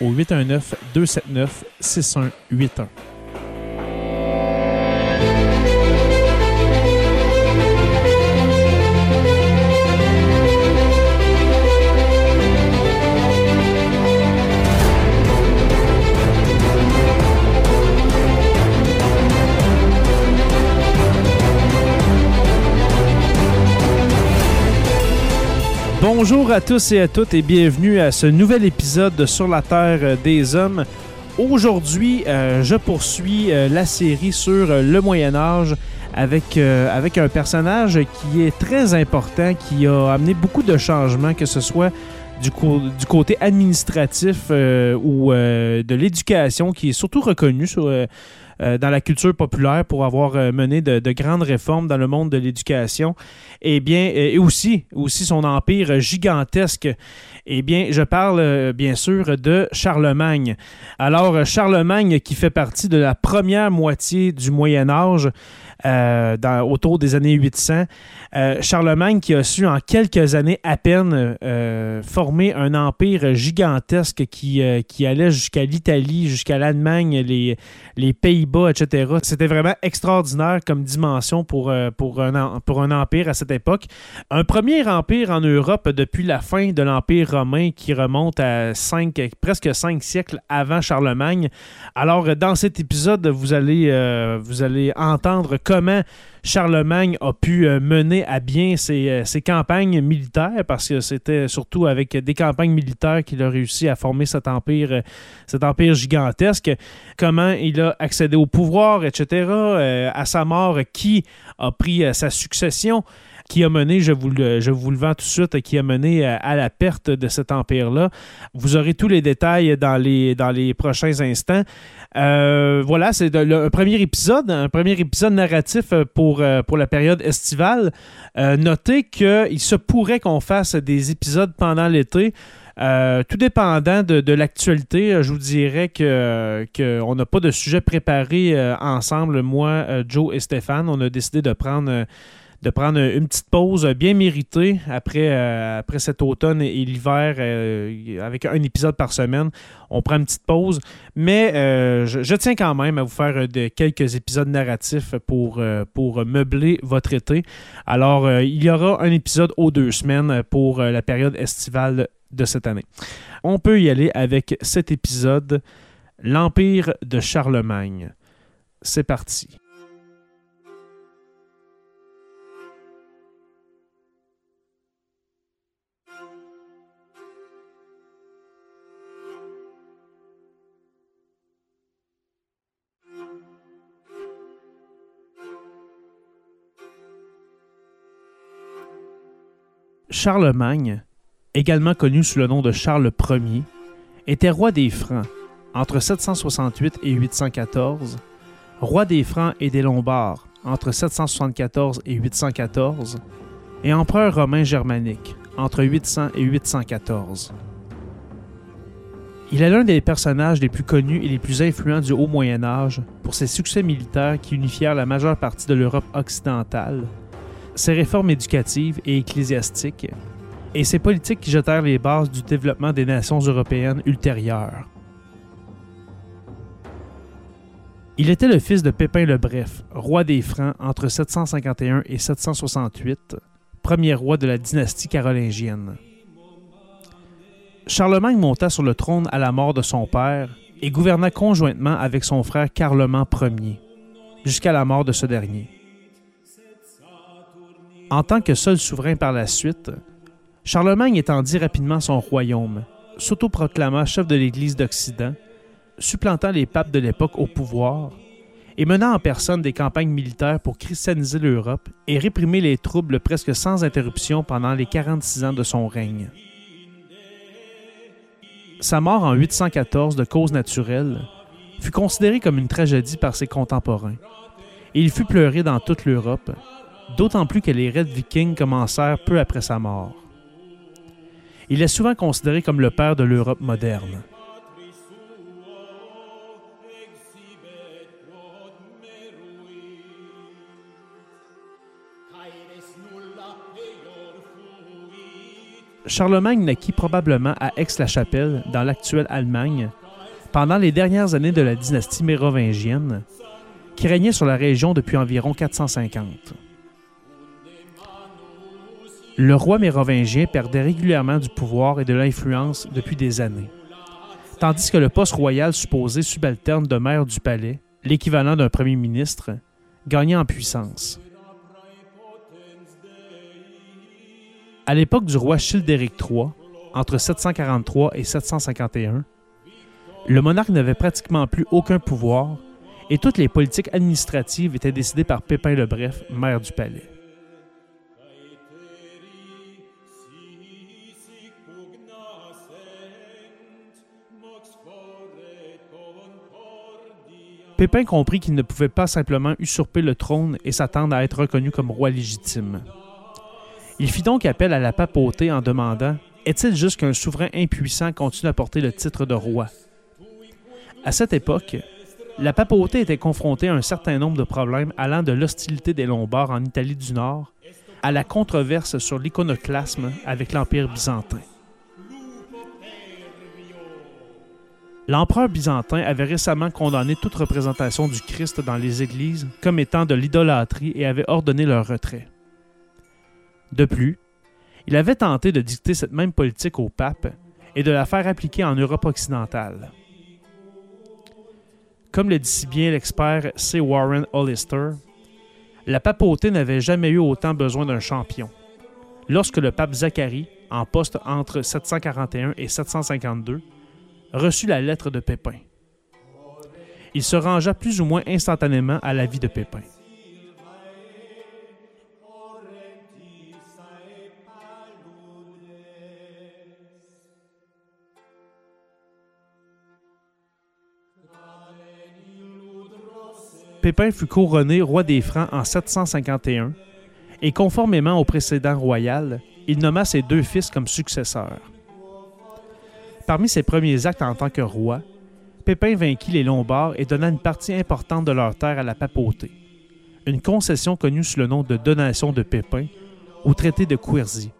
au 819-279-6181. Bonjour à tous et à toutes et bienvenue à ce nouvel épisode de Sur la Terre des Hommes. Aujourd'hui, je poursuis la série sur le Moyen-Âge avec un personnage qui est très important, qui a amené beaucoup de changements, que ce soit du côté administratif ou de l'éducation, qui est surtout reconnu dans la culture populaire pour avoir mené de grandes réformes dans le monde de l'éducation. Eh bien, et aussi son empire gigantesque. Eh bien, je parle bien sûr de Charlemagne. Alors, Charlemagne qui fait partie de la première moitié du Moyen-Âge, autour des années 800. Charlemagne qui a su en quelques années à peine former un empire gigantesque qui allait jusqu'à l'Italie, jusqu'à l'Allemagne, les Pays-Bas, etc. C'était vraiment extraordinaire comme dimension pour un empire à cette époque. Un premier empire en Europe depuis la fin de l'Empire romain qui remonte à presque cinq siècles avant Charlemagne. Alors, dans cet épisode, vous allez entendre comment Charlemagne a pu mener à bien ses campagnes militaires, parce que c'était surtout avec des campagnes militaires qu'il a réussi à former cet empire gigantesque. Comment il a accédé au pouvoir, etc. À sa mort, qui a pris sa succession, qui a mené, je vous le vends tout de suite, qui a mené à la perte de cet empire-là. Vous aurez tous les détails dans les prochains instants. Voilà, c'est un premier épisode narratif pour la période estivale. Notez qu'il se pourrait qu'on fasse des épisodes pendant l'été. Tout dépendant de l'actualité, je vous dirais qu'on n'a pas de sujet préparé ensemble, moi, Joe et Stéphane. On a décidé de prendre une petite pause bien méritée après cet automne et l'hiver avec un épisode par semaine. On prend une petite pause, mais je tiens quand même à vous faire quelques épisodes narratifs pour meubler votre été. Alors, il y aura un épisode aux 2 semaines pour la période estivale de cette année. On peut y aller avec cet épisode, l'Empire de Charlemagne. C'est parti. Charlemagne, également connu sous le nom de Charles Ier, était roi des Francs entre 768 et 814, roi des Francs et des Lombards entre 774 et 814, et empereur romain germanique entre 800 et 814. Il est l'un des personnages les plus connus et les plus influents du Haut Moyen Âge pour ses succès militaires qui unifièrent la majeure partie de l'Europe occidentale, ses réformes éducatives et ecclésiastiques, et ses politiques qui jetèrent les bases du développement des nations européennes ultérieures. Il était le fils de Pépin le Bref, roi des Francs entre 751 et 768, premier roi de la dynastie carolingienne. Charlemagne monta sur le trône à la mort de son père et gouverna conjointement avec son frère Carloman Ier, jusqu'à la mort de ce dernier. En tant que seul souverain par la suite, Charlemagne étendit rapidement son royaume, s'autoproclama chef de l'Église d'Occident, supplantant les papes de l'époque au pouvoir et menant en personne des campagnes militaires pour christianiser l'Europe et réprimer les troubles presque sans interruption pendant les 46 ans de son règne. Sa mort en 814 de cause naturelle fut considérée comme une tragédie par ses contemporains et il fut pleuré dans toute l'Europe, d'autant plus que les raids vikings commencèrent peu après sa mort. Il est souvent considéré comme le père de l'Europe moderne. Charlemagne naquit probablement à Aix-la-Chapelle, dans l'actuelle Allemagne, pendant les dernières années de la dynastie mérovingienne, qui régnait sur la région depuis environ 450. Le roi mérovingien perdait régulièrement du pouvoir et de l'influence depuis des années, tandis que le poste royal supposé subalterne de maire du palais, l'équivalent d'un premier ministre, gagnait en puissance. À l'époque du roi Childéric III, entre 743 et 751, le monarque n'avait pratiquement plus aucun pouvoir et toutes les politiques administratives étaient décidées par Pépin le Bref, maire du palais. Pépin comprit qu'il ne pouvait pas simplement usurper le trône et s'attendre à être reconnu comme roi légitime. Il fit donc appel à la papauté en demandant « Est-il juste qu'un souverain impuissant continue à porter le titre de roi ?» À cette époque, la papauté était confrontée à un certain nombre de problèmes allant de l'hostilité des Lombards en Italie du Nord à la controverse sur l'iconoclasme avec l'Empire byzantin. L'empereur byzantin avait récemment condamné toute représentation du Christ dans les églises comme étant de l'idolâtrie et avait ordonné leur retrait. De plus, il avait tenté de dicter cette même politique au pape et de la faire appliquer en Europe occidentale. Comme le dit si bien l'expert C. Warren Hollister, la papauté n'avait jamais eu autant besoin d'un champion. Lorsque le pape Zacharie, en poste entre 741 et 752, reçut la lettre de Pépin, il se rangea plus ou moins instantanément à l'avis de Pépin. Pépin fut couronné roi des Francs en 751 et conformément au précédent royal, il nomma ses deux fils comme successeurs. Parmi ses premiers actes en tant que roi, Pépin vainquit les Lombards et donna une partie importante de leurs terres à la papauté, une concession connue sous le nom de Donation de Pépin ou Traité de Querzy.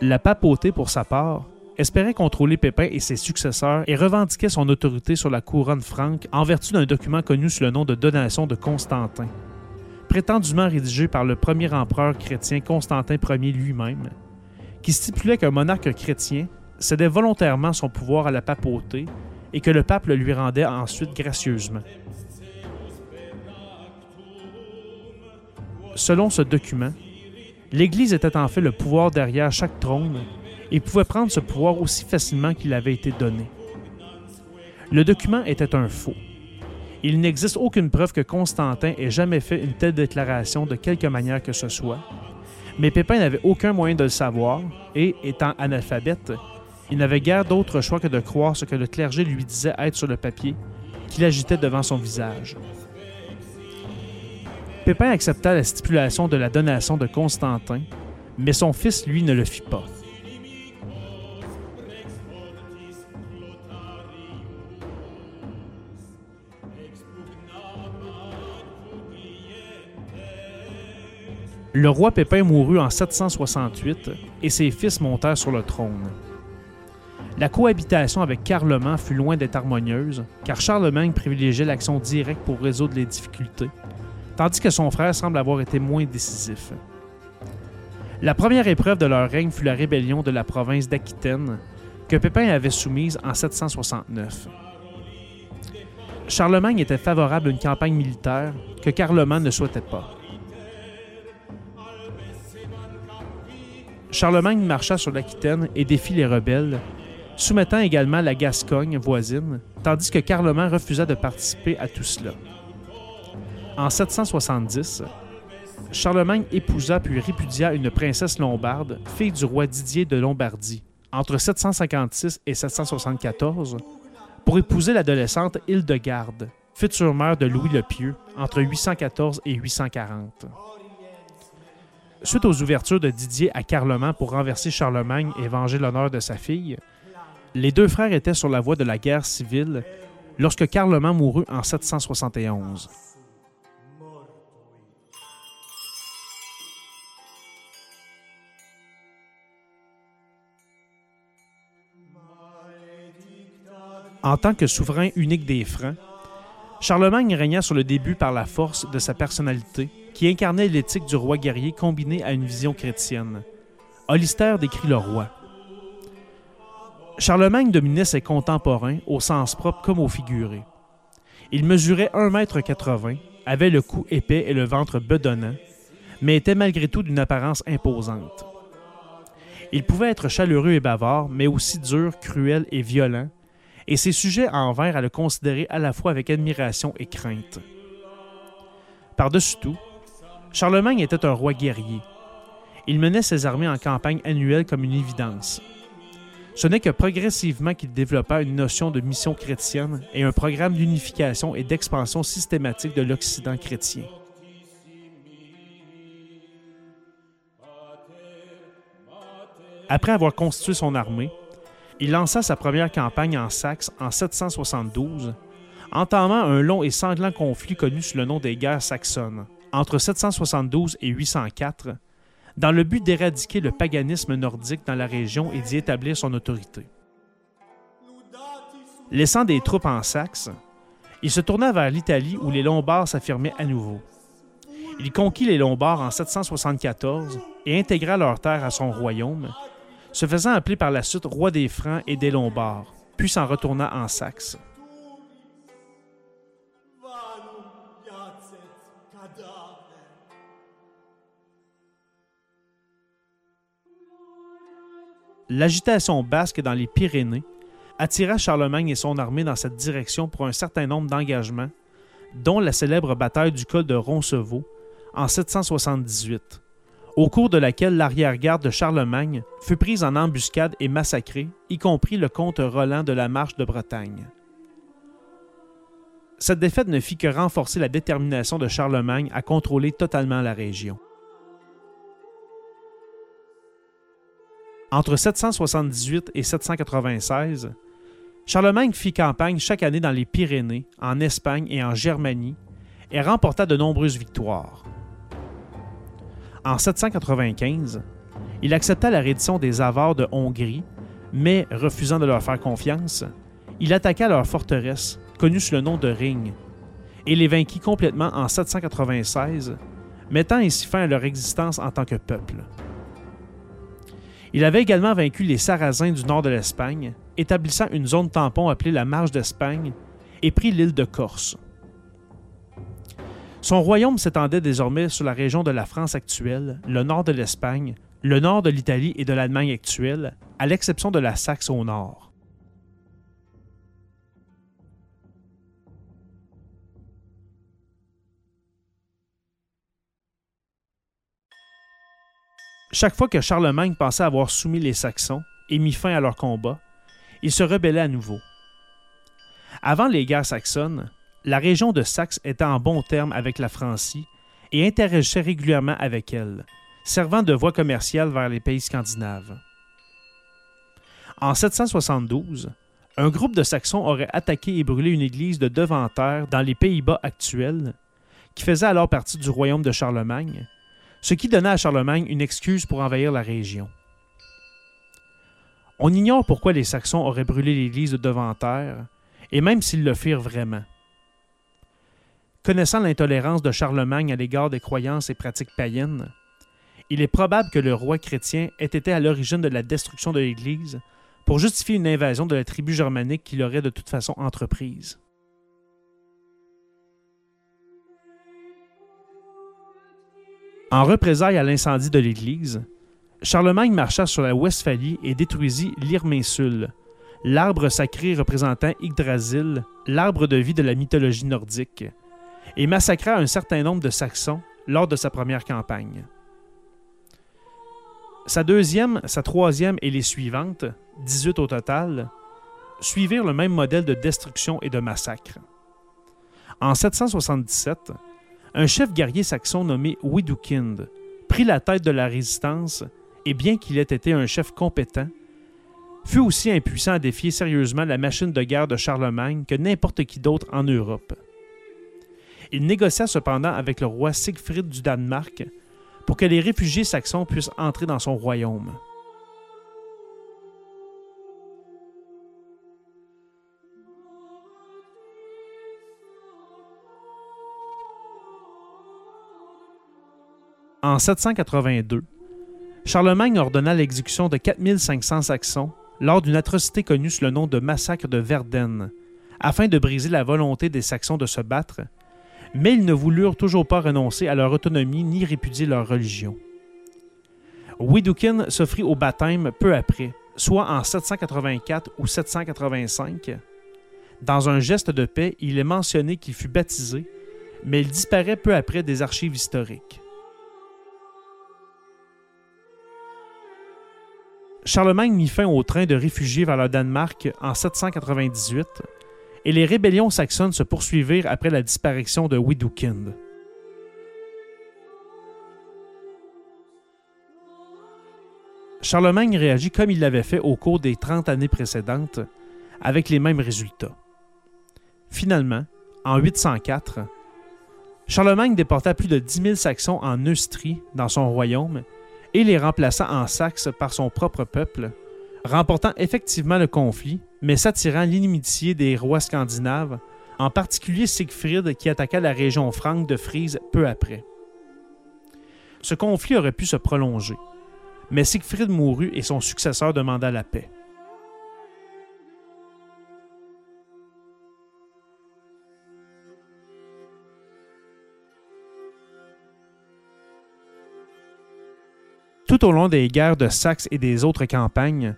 La papauté, pour sa part, espérait contrôler Pépin et ses successeurs et revendiquait son autorité sur la couronne franque en vertu d'un document connu sous le nom de Donation de Constantin, prétendument rédigé par le premier empereur chrétien Constantin Ier lui-même, qui stipulait qu'un monarque chrétien cédait volontairement son pouvoir à la papauté et que le pape le lui rendait ensuite gracieusement. Selon ce document, l'Église était en fait le pouvoir derrière chaque trône et pouvait prendre ce pouvoir aussi facilement qu'il avait été donné. Le document était un faux. Il n'existe aucune preuve que Constantin ait jamais fait une telle déclaration de quelque manière que ce soit, mais Pépin n'avait aucun moyen de le savoir et, étant analphabète, il n'avait guère d'autre choix que de croire ce que le clergé lui disait être sur le papier, qu'il agitait devant son visage. Pépin accepta la stipulation de la Donation de Constantin, mais son fils, lui, ne le fit pas. Le roi Pépin mourut en 768 et ses fils montèrent sur le trône. La cohabitation avec Carloman fut loin d'être harmonieuse, car Charlemagne privilégiait l'action directe pour résoudre les difficultés, tandis que son frère semble avoir été moins décisif. La première épreuve de leur règne fut la rébellion de la province d'Aquitaine, que Pépin avait soumise en 769. Charlemagne était favorable à une campagne militaire que Carloman ne souhaitait pas. Charlemagne marcha sur l'Aquitaine et défit les rebelles, soumettant également la Gascogne voisine, tandis que Carloman refusa de participer à tout cela. En 770, Charlemagne épousa puis répudia une princesse lombarde, fille du roi Didier de Lombardie, entre 756 et 774, pour épouser l'adolescente Hildegarde, future mère de Louis le Pieux, entre 814 et 840. Suite aux ouvertures de Didier à Carloman pour renverser Charlemagne et venger l'honneur de sa fille, les deux frères étaient sur la voie de la guerre civile lorsque Carloman mourut en 771. En tant que souverain unique des Francs, Charlemagne régna sur le début par la force de sa personnalité, qui incarnait l'éthique du roi guerrier combinée à une vision chrétienne. Hollister décrit le roi. Charlemagne dominait ses contemporains au sens propre comme au figuré. Il mesurait 1,80 m, avait le cou épais et le ventre bedonnant, mais était malgré tout d'une apparence imposante. Il pouvait être chaleureux et bavard, mais aussi dur, cruel et violent, et ses sujets envinrent à le considérer à la fois avec admiration et crainte. Par-dessus tout, Charlemagne était un roi guerrier. Il menait ses armées en campagne annuelle comme une évidence. Ce n'est que progressivement qu'il développa une notion de mission chrétienne et un programme d'unification et d'expansion systématique de l'Occident chrétien. Après avoir constitué son armée, il lança sa première campagne en Saxe en 772, entamant un long et sanglant conflit connu sous le nom des guerres saxonnes, entre 772 et 804, dans le but d'éradiquer le paganisme nordique dans la région et d'y établir son autorité. Laissant des troupes en Saxe, il se tourna vers l'Italie où les Lombards s'affirmaient à nouveau. Il conquit les Lombards en 774 et intégra leurs terres à son royaume, se faisant appeler par la suite roi des Francs et des Lombards, puis s'en retourna en Saxe. L'agitation basque dans les Pyrénées attira Charlemagne et son armée dans cette direction pour un certain nombre d'engagements, dont la célèbre bataille du col de Roncevaux en 778, au cours de laquelle l'arrière-garde de Charlemagne fut prise en embuscade et massacrée, y compris le comte Roland de la Marche de Bretagne. Cette défaite ne fit que renforcer la détermination de Charlemagne à contrôler totalement la région. Entre 778 et 796, Charlemagne fit campagne chaque année dans les Pyrénées, en Espagne et en Germanie, et remporta de nombreuses victoires. En 795, il accepta la reddition des Avars de Hongrie, mais, refusant de leur faire confiance, il attaqua leur forteresse, connue sous le nom de Ring, et les vainquit complètement en 796, mettant ainsi fin à leur existence en tant que peuple. Il avait également vaincu les Sarrasins du nord de l'Espagne, établissant une zone tampon appelée la Marche d'Espagne et prit l'île de Corse. Son royaume s'étendait désormais sur la région de la France actuelle, le nord de l'Espagne, le nord de l'Italie et de l'Allemagne actuelle, à l'exception de la Saxe au nord. Chaque fois que Charlemagne pensait avoir soumis les Saxons et mis fin à leur combat, ils se rebellaient à nouveau. Avant les guerres saxonnes, la région de Saxe était en bons termes avec la Francie et interagissait régulièrement avec elle, servant de voie commerciale vers les pays scandinaves. En 772, un groupe de Saxons aurait attaqué et brûlé une église de Deventer dans les Pays-Bas actuels, qui faisait alors partie du royaume de Charlemagne, ce qui donna à Charlemagne une excuse pour envahir la région. On ignore pourquoi les Saxons auraient brûlé l'église de Deventer, et même s'ils le firent vraiment. Connaissant l'intolérance de Charlemagne à l'égard des croyances et pratiques païennes, il est probable que le roi chrétien ait été à l'origine de la destruction de l'église pour justifier une invasion de la tribu germanique qu'il aurait de toute façon entreprise. En représailles à l'incendie de l'église, Charlemagne marcha sur la Westphalie et détruisit l'Irminsul, l'arbre sacré représentant Yggdrasil, l'arbre de vie de la mythologie nordique, et massacra un certain nombre de Saxons lors de sa première campagne. Sa deuxième, sa troisième et les suivantes, 18 au total, suivirent le même modèle de destruction et de massacre. En 777, un chef guerrier saxon nommé Widukind prit la tête de la résistance et, bien qu'il ait été un chef compétent, fut aussi impuissant à défier sérieusement la machine de guerre de Charlemagne que n'importe qui d'autre en Europe. Il négocia cependant avec le roi Siegfried du Danemark pour que les réfugiés saxons puissent entrer dans son royaume. En 782, Charlemagne ordonna l'exécution de 4500 Saxons lors d'une atrocité connue sous le nom de Massacre de Verden, afin de briser la volonté des Saxons de se battre, mais ils ne voulurent toujours pas renoncer à leur autonomie ni répudier leur religion. Widukind s'offrit au baptême peu après, soit en 784 ou 785. Dans un geste de paix, il est mentionné qu'il fut baptisé, mais il disparaît peu après des archives historiques. Charlemagne mit fin au train de réfugiés vers le Danemark en 798, et les rébellions saxonnes se poursuivirent après la disparition de Widukind. Charlemagne réagit comme il l'avait fait au cours des 30 années précédentes, avec les mêmes résultats. Finalement, en 804, Charlemagne déporta plus de 10 000 Saxons en Neustrie, dans son royaume, et les remplaça en Saxe par son propre peuple, remportant effectivement le conflit, mais s'attirant l'inimitié des rois scandinaves, en particulier Siegfried qui attaqua la région franque de Frise peu après. Ce conflit aurait pu se prolonger, mais Siegfried mourut et son successeur demanda la paix. Tout au long des guerres de Saxe et des autres campagnes,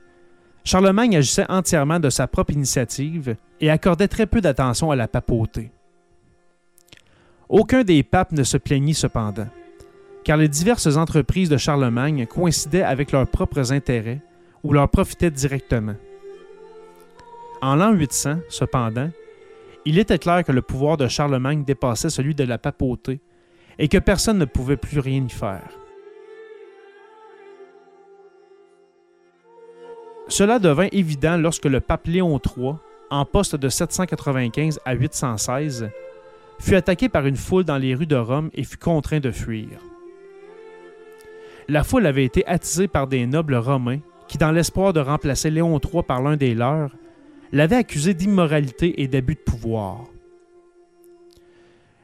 Charlemagne agissait entièrement de sa propre initiative et accordait très peu d'attention à la papauté. Aucun des papes ne se plaignit cependant, car les diverses entreprises de Charlemagne coïncidaient avec leurs propres intérêts ou leur profitaient directement. En l'an 800, cependant, il était clair que le pouvoir de Charlemagne dépassait celui de la papauté et que personne ne pouvait plus rien y faire. Cela devint évident lorsque le pape Léon III, en poste de 795 à 816, fut attaqué par une foule dans les rues de Rome et fut contraint de fuir. La foule avait été attisée par des nobles romains qui, dans l'espoir de remplacer Léon III par l'un des leurs, l'avaient accusé d'immoralité et d'abus de pouvoir.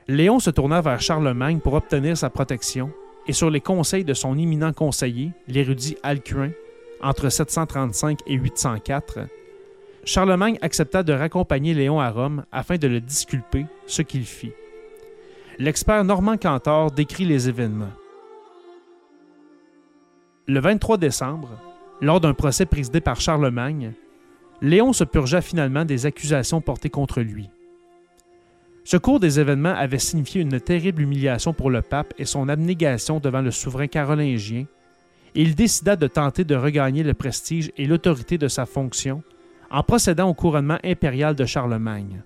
Léon se tourna vers Charlemagne pour obtenir sa protection et sur les conseils de son éminent conseiller, l'érudit Alcuin, entre 735 et 804, Charlemagne accepta de raccompagner Léon à Rome afin de le disculper, ce qu'il fit. L'expert Norman Cantor décrit les événements. Le 23 décembre, lors d'un procès présidé par Charlemagne, Léon se purgea finalement des accusations portées contre lui. Ce cours des événements avait signifié une terrible humiliation pour le pape et son abnégation devant le souverain carolingien, et il décida de tenter de regagner le prestige et l'autorité de sa fonction en procédant au couronnement impérial de Charlemagne.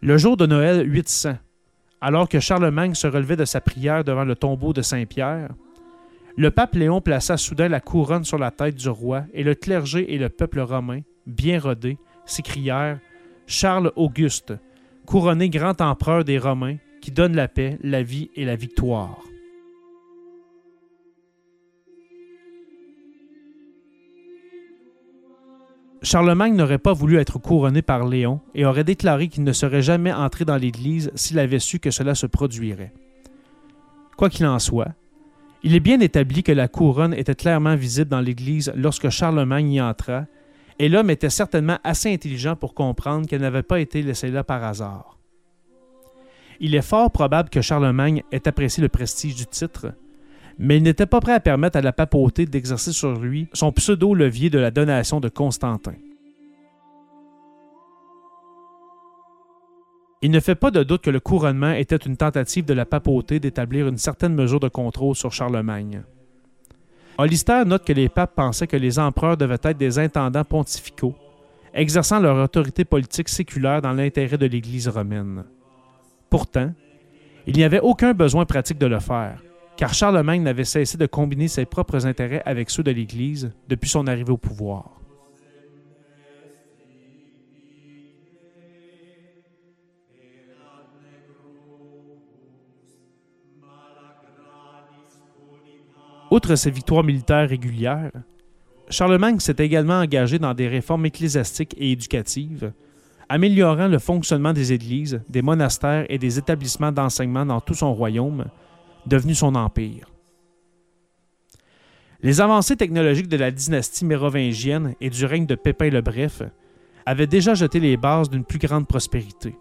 Le jour de Noël 800, alors que Charlemagne se relevait de sa prière devant le tombeau de Saint-Pierre, le pape Léon plaça soudain la couronne sur la tête du roi et le clergé et le peuple romain, bien rodés, s'écrièrent « Charles Auguste, couronné grand empereur des Romains, qui donne la paix, la vie et la victoire ». Charlemagne n'aurait pas voulu être couronné par Léon et aurait déclaré qu'il ne serait jamais entré dans l'Église s'il avait su que cela se produirait. Quoi qu'il en soit, il est bien établi que la couronne était clairement visible dans l'Église lorsque Charlemagne y entra, et l'homme était certainement assez intelligent pour comprendre qu'elle n'avait pas été laissée là par hasard. Il est fort probable que Charlemagne ait apprécié le prestige du titre, mais il n'était pas prêt à permettre à la papauté d'exercer sur lui son pseudo-levier de la donation de Constantin. Il ne fait pas de doute que le couronnement était une tentative de la papauté d'établir une certaine mesure de contrôle sur Charlemagne. Hollister note que les papes pensaient que les empereurs devaient être des intendants pontificaux, exerçant leur autorité politique séculaire dans l'intérêt de l'Église romaine. Pourtant, il n'y avait aucun besoin pratique de le faire, car Charlemagne n'avait cessé de combiner ses propres intérêts avec ceux de l'Église depuis son arrivée au pouvoir. Outre ses victoires militaires régulières, Charlemagne s'est également engagé dans des réformes ecclésiastiques et éducatives, améliorant le fonctionnement des églises, des monastères et des établissements d'enseignement dans tout son royaume, devenu son empire. Les avancées technologiques de la dynastie mérovingienne et du règne de Pépin le Bref avaient déjà jeté les bases d'une plus grande prospérité.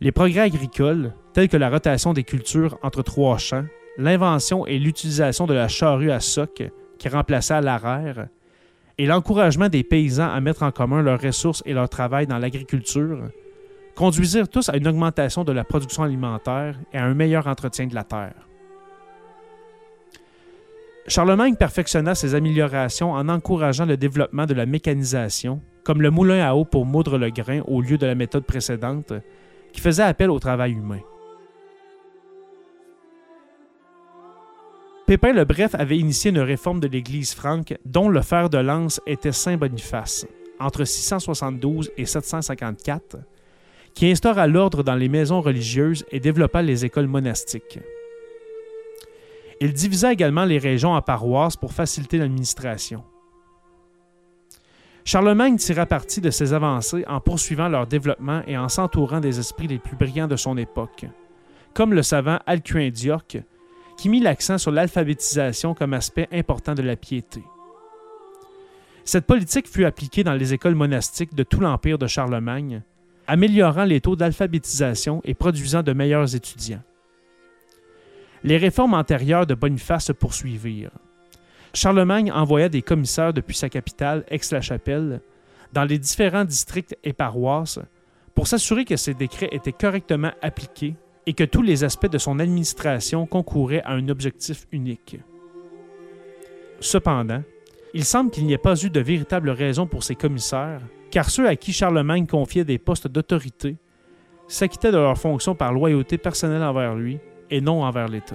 Les progrès agricoles, tels que la rotation des cultures entre trois champs, l'invention et l'utilisation de la charrue à soc qui remplaça l'arère, et l'encouragement des paysans à mettre en commun leurs ressources et leur travail dans l'agriculture, conduisirent tous à une augmentation de la production alimentaire et à un meilleur entretien de la terre. Charlemagne perfectionna ces améliorations en encourageant le développement de la mécanisation, comme le moulin à eau pour moudre le grain au lieu de la méthode précédente, qui faisait appel au travail humain. Pépin le Bref avait initié une réforme de l'Église franque dont le fer de lance était Saint-Boniface, entre 672 et 754, qui instaura l'ordre dans les maisons religieuses et développa les écoles monastiques. Il divisa également les régions en paroisses pour faciliter l'administration. Charlemagne tira parti de ces avancées en poursuivant leur développement et en s'entourant des esprits les plus brillants de son époque, comme le savant Alcuin d'York, qui mit l'accent sur l'alphabétisation comme aspect important de la piété. Cette politique fut appliquée dans les écoles monastiques de tout l'empire de Charlemagne, améliorant les taux d'alphabétisation et produisant de meilleurs étudiants. Les réformes antérieures de Boniface se poursuivirent. Charlemagne envoya des commissaires depuis sa capitale, Aix-la-Chapelle, dans les différents districts et paroisses pour s'assurer que ces décrets étaient correctement appliqués et que tous les aspects de son administration concouraient à un objectif unique. Cependant, il semble qu'il n'y ait pas eu de véritable raison pour ces commissaires, car ceux à qui Charlemagne confiait des postes d'autorité s'acquittaient de leurs fonctions par loyauté personnelle envers lui et non envers l'État.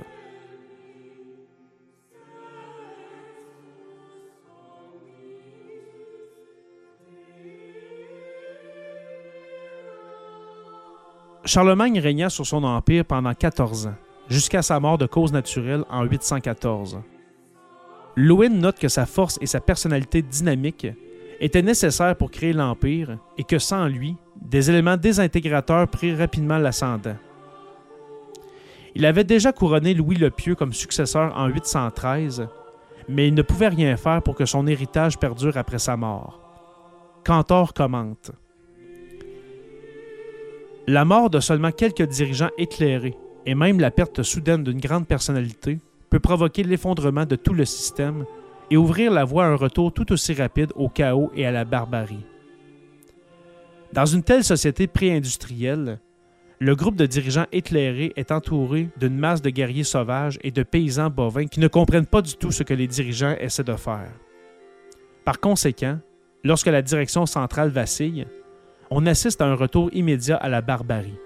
Charlemagne régna sur son empire pendant 14 ans, jusqu'à sa mort de cause naturelle en 814. Lewin note que sa force et sa personnalité dynamique étaient nécessaires pour créer l'empire et que sans lui, des éléments désintégrateurs prirent rapidement l'ascendant. Il avait déjà couronné Louis le Pieux comme successeur en 813, mais il ne pouvait rien faire pour que son héritage perdure après sa mort. Cantor commente: la mort de seulement quelques dirigeants éclairés, et même la perte soudaine d'une grande personnalité, peut provoquer l'effondrement de tout le système et ouvrir la voie à un retour tout aussi rapide au chaos et à la barbarie. Dans une telle société pré-industrielle, le groupe de dirigeants éclairés est entouré d'une masse de guerriers sauvages et de paysans bovins qui ne comprennent pas du tout ce que les dirigeants essaient de faire. Par conséquent, lorsque la direction centrale vacille, on assiste à un retour immédiat à la barbarie.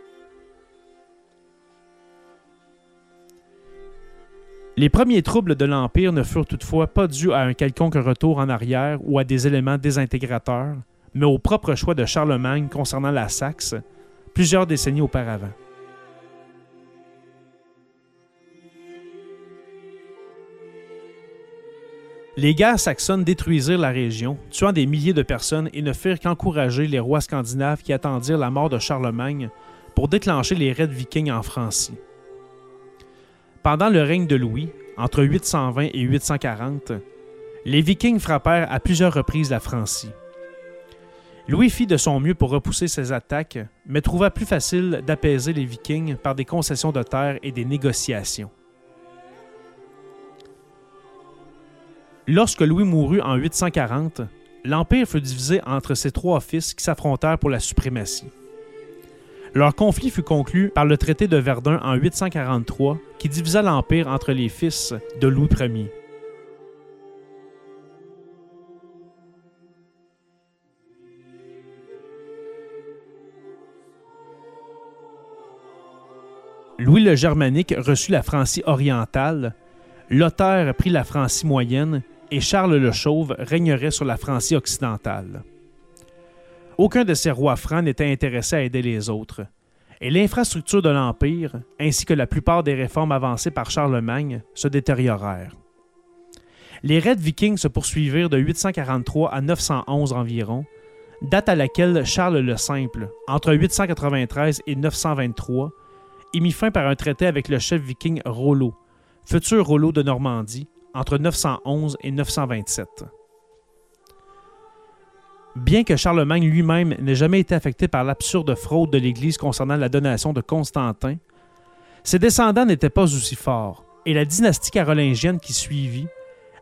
Les premiers troubles de l'Empire ne furent toutefois pas dus à un quelconque retour en arrière ou à des éléments désintégrateurs, mais au propre choix de Charlemagne concernant la Saxe, plusieurs décennies auparavant. Les guerres saxonnes détruisirent la région, tuant des milliers de personnes et ne firent qu'encourager les rois scandinaves qui attendirent la mort de Charlemagne pour déclencher les raids vikings en Francie. Pendant le règne de Louis, entre 820 et 840, les Vikings frappèrent à plusieurs reprises la Francie. Louis fit de son mieux pour repousser ces attaques, mais trouva plus facile d'apaiser les Vikings par des concessions de terres et des négociations. Lorsque Louis mourut en 840, l'Empire fut divisé entre ses trois fils qui s'affrontèrent pour la suprématie. Leur conflit fut conclu par le Traité de Verdun en 843, qui divisa l'Empire entre les fils de Louis Ier. Louis le Germanique reçut la Francie orientale, Lothaire prit la Francie moyenne et Charles le Chauve régnerait sur la Francie occidentale. Aucun de ces rois francs n'était intéressé à aider les autres, et l'infrastructure de l'Empire, ainsi que la plupart des réformes avancées par Charlemagne, se détériorèrent. Les raids vikings se poursuivirent de 843 à 911 environ, date à laquelle Charles le Simple, entre 893 et 923, et mit fin par un traité avec le chef viking Rollo, futur Rollo de Normandie, entre 911 et 927. Bien que Charlemagne lui-même n'ait jamais été affecté par l'absurde fraude de l'Église concernant la donation de Constantin, ses descendants n'étaient pas aussi forts, et la dynastie carolingienne qui suivit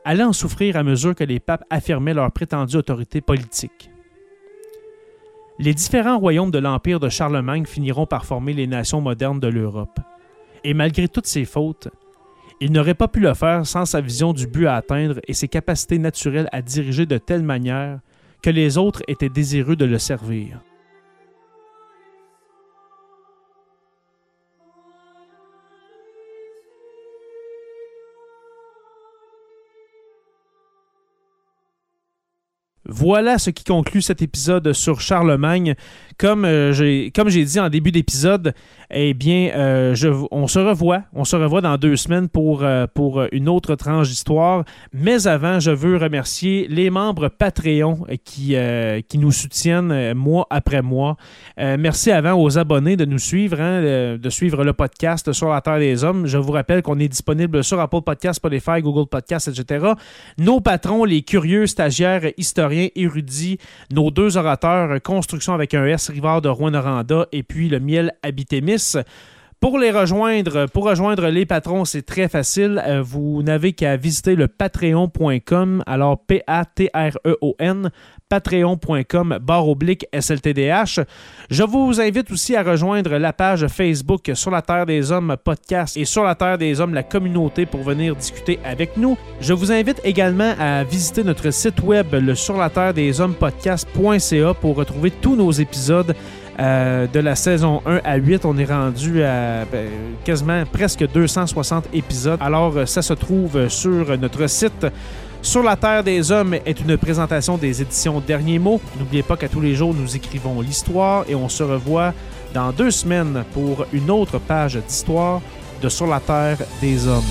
allait en souffrir à mesure que les papes affirmaient leur prétendue autorité politique. Les différents royaumes de l'Empire de Charlemagne finiront par former les nations modernes de l'Europe. Et malgré toutes ses fautes, il n'aurait pas pu le faire sans sa vision du but à atteindre et ses capacités naturelles à diriger de telle manière que les autres étaient désireux de le servir. Voilà ce qui conclut cet épisode sur Charlemagne. Comme j'ai dit en début d'épisode, eh bien, on se revoit dans 2 semaines pour une autre tranche d'histoire. Mais avant, je veux remercier les membres Patreon qui nous soutiennent mois après mois. Merci avant aux abonnés de nous suivre, de suivre le podcast Sur la Terre des Hommes. Je vous rappelle qu'on est disponible sur Apple Podcasts, Spotify, Google Podcasts, etc. Nos patrons, les curieux, stagiaires, historiens, érudit, nos 2 orateurs, Construction avec un S, Rivard de Rouen-Noranda et puis le miel Abitémis. Pour rejoindre les patrons, c'est très facile. Vous n'avez qu'à visiter le patreon.com, alors P-A-T-R-E-O-N, patreon.com/SLTDH. Je vous invite aussi à rejoindre la page Facebook Sur la Terre des Hommes Podcast et Sur la Terre des Hommes, la communauté, pour venir discuter avec nous. Je vous invite également à visiter notre site web, le surlaterredesommespodcast.ca, pour retrouver tous nos épisodes. De la saison 1 à 8, on est rendu à presque 260 épisodes. Alors, ça se trouve sur notre site. Sur la Terre des Hommes est une présentation des éditions Derniers Mots. N'oubliez pas qu'à tous les jours, nous écrivons l'histoire et on se revoit dans 2 semaines pour une autre page d'histoire de Sur la Terre des Hommes.